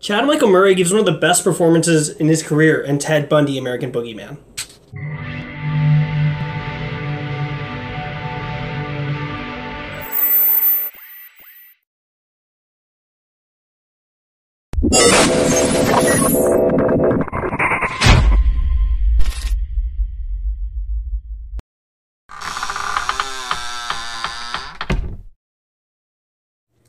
Chad Michael Murray gives one of the best performances in his career in Ted Bundy, American Boogeyman.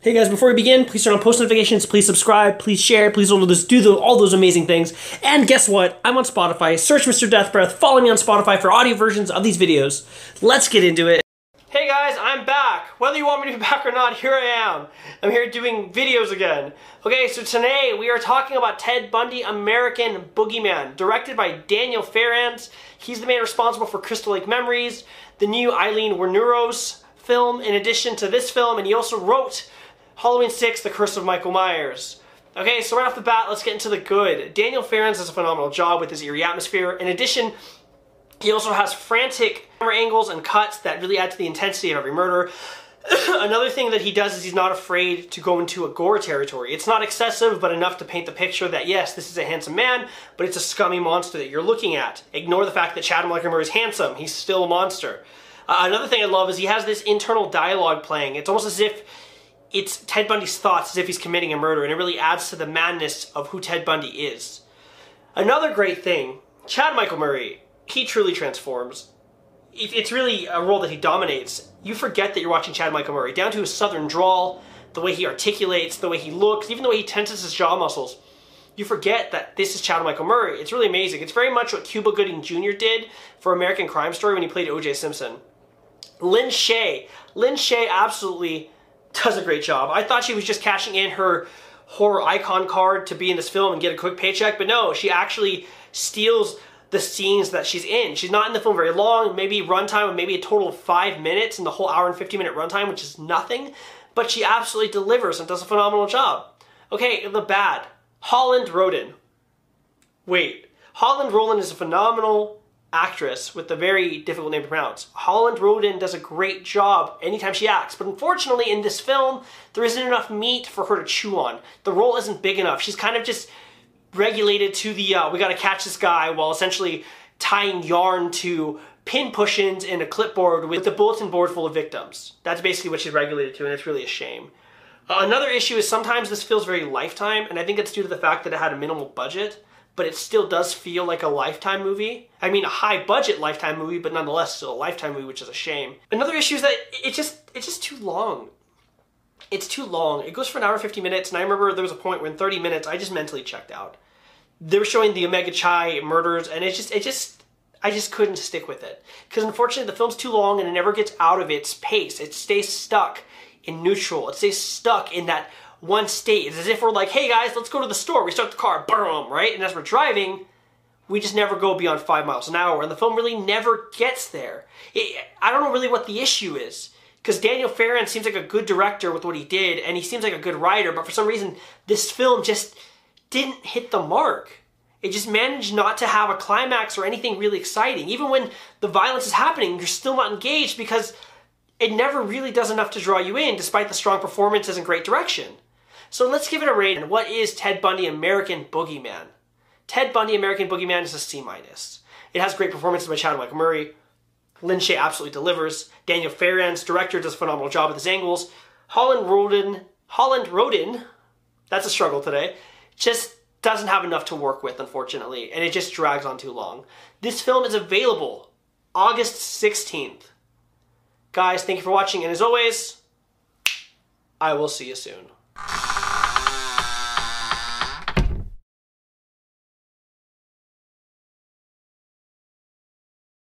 Hey guys, before we begin, please turn on post notifications, please subscribe, please share, please do all those amazing things. And guess what? I'm on Spotify. Search Mr. Death Breath, follow me on Spotify for audio versions of these videos. Let's get into it. Hey guys, I'm back. Whether you want me to be back or not, here I am. I'm here doing videos again. Okay, so today we are talking about Ted Bundy, American Boogeyman, directed by Daniel Farrands. He's the man responsible for Crystal Lake Memories, the new Eileen Wernuros film, in addition to this film, and he also wrote Halloween 6, The Curse of Michael Myers. Okay, so right off the bat, let's get into the good. Daniel Farrands does a phenomenal job with his eerie atmosphere. In addition, he also has frantic camera angles and cuts that really add to the intensity of every murder. Another thing that he does is he's not afraid to go into a gore territory. It's not excessive, but enough to paint the picture that, yes, this is a handsome man, but it's a scummy monster that you're looking at. Ignore the fact that Chad Michael Murray is handsome. He's still a monster. Another thing I love is he has this internal dialogue playing. It's almost as if it's Ted Bundy's thoughts, as if he's committing a murder, and it really adds to the madness of who Ted Bundy is. Another great thing, Chad Michael Murray, he truly transforms. It's really a role that he dominates. You forget that you're watching Chad Michael Murray, down to his southern drawl, the way he articulates, the way he looks, even the way he tenses his jaw muscles. You forget that this is Chad Michael Murray. It's really amazing. It's very much what Cuba Gooding Jr. did for American Crime Story when he played O.J. Simpson. Lin Shaye absolutely does a great job. I thought she was just cashing in her horror icon card to be in this film and get a quick paycheck, but no, she actually steals the scenes that she's in. She's not in the film very long, maybe runtime, maybe a total of 5 minutes in the whole hour and 50-minute runtime, which is nothing, but she absolutely delivers and does a phenomenal job. Okay, the bad. Holland Roden. Wait. Holland Roden is a phenomenal actress with a very difficult name to pronounce. Holland Roden does a great job anytime she acts, but unfortunately in this film, there isn't enough meat for her to chew on. The role isn't big enough. She's kind of just regulated to the, we gotta catch this guy while essentially tying yarn to pin push-ins in a clipboard with a bulletin board full of victims. That's basically what she's regulated to, and it's really a shame. Another issue is sometimes this feels very Lifetime, and I think it's due to the fact that it had a minimal budget, but it still does feel like a Lifetime movie. I mean, a high-budget Lifetime movie, but nonetheless still a Lifetime movie, which is a shame. Another issue is that it's just too long. It's too long. It goes for an hour and 50 minutes, and I remember there was a point where in 30 minutes, I just mentally checked out. They were showing the Omega Chi murders, and I just couldn't stick with it. Because unfortunately, the film's too long, and it never gets out of its pace. It stays stuck in neutral. It stays stuck in that one state. It's as if we're like, hey guys, let's go to the store. We start the car, boom, right? And as we're driving, we just never go beyond 5 miles an hour. And the film really never gets there. I don't know really what the issue is, because Daniel Farrands seems like a good director with what he did, and he seems like a good writer, but for some reason, this film just didn't hit the mark. It just managed not to have a climax or anything really exciting. Even when the violence is happening, you're still not engaged because it never really does enough to draw you in, despite the strong performances and great direction. So let's give it a rating. What is Ted Bundy, American Boogeyman? Ted Bundy, American Boogeyman is a C-. It has great performances by Chad Michael Murray. Lin Shaye absolutely delivers. Daniel Farrands, director, does a phenomenal job with his angles. Holland Roden, that's a struggle today, just doesn't have enough to work with, unfortunately, and it just drags on too long. This film is available August 16th. Guys, thank you for watching, and as always, I will see you soon.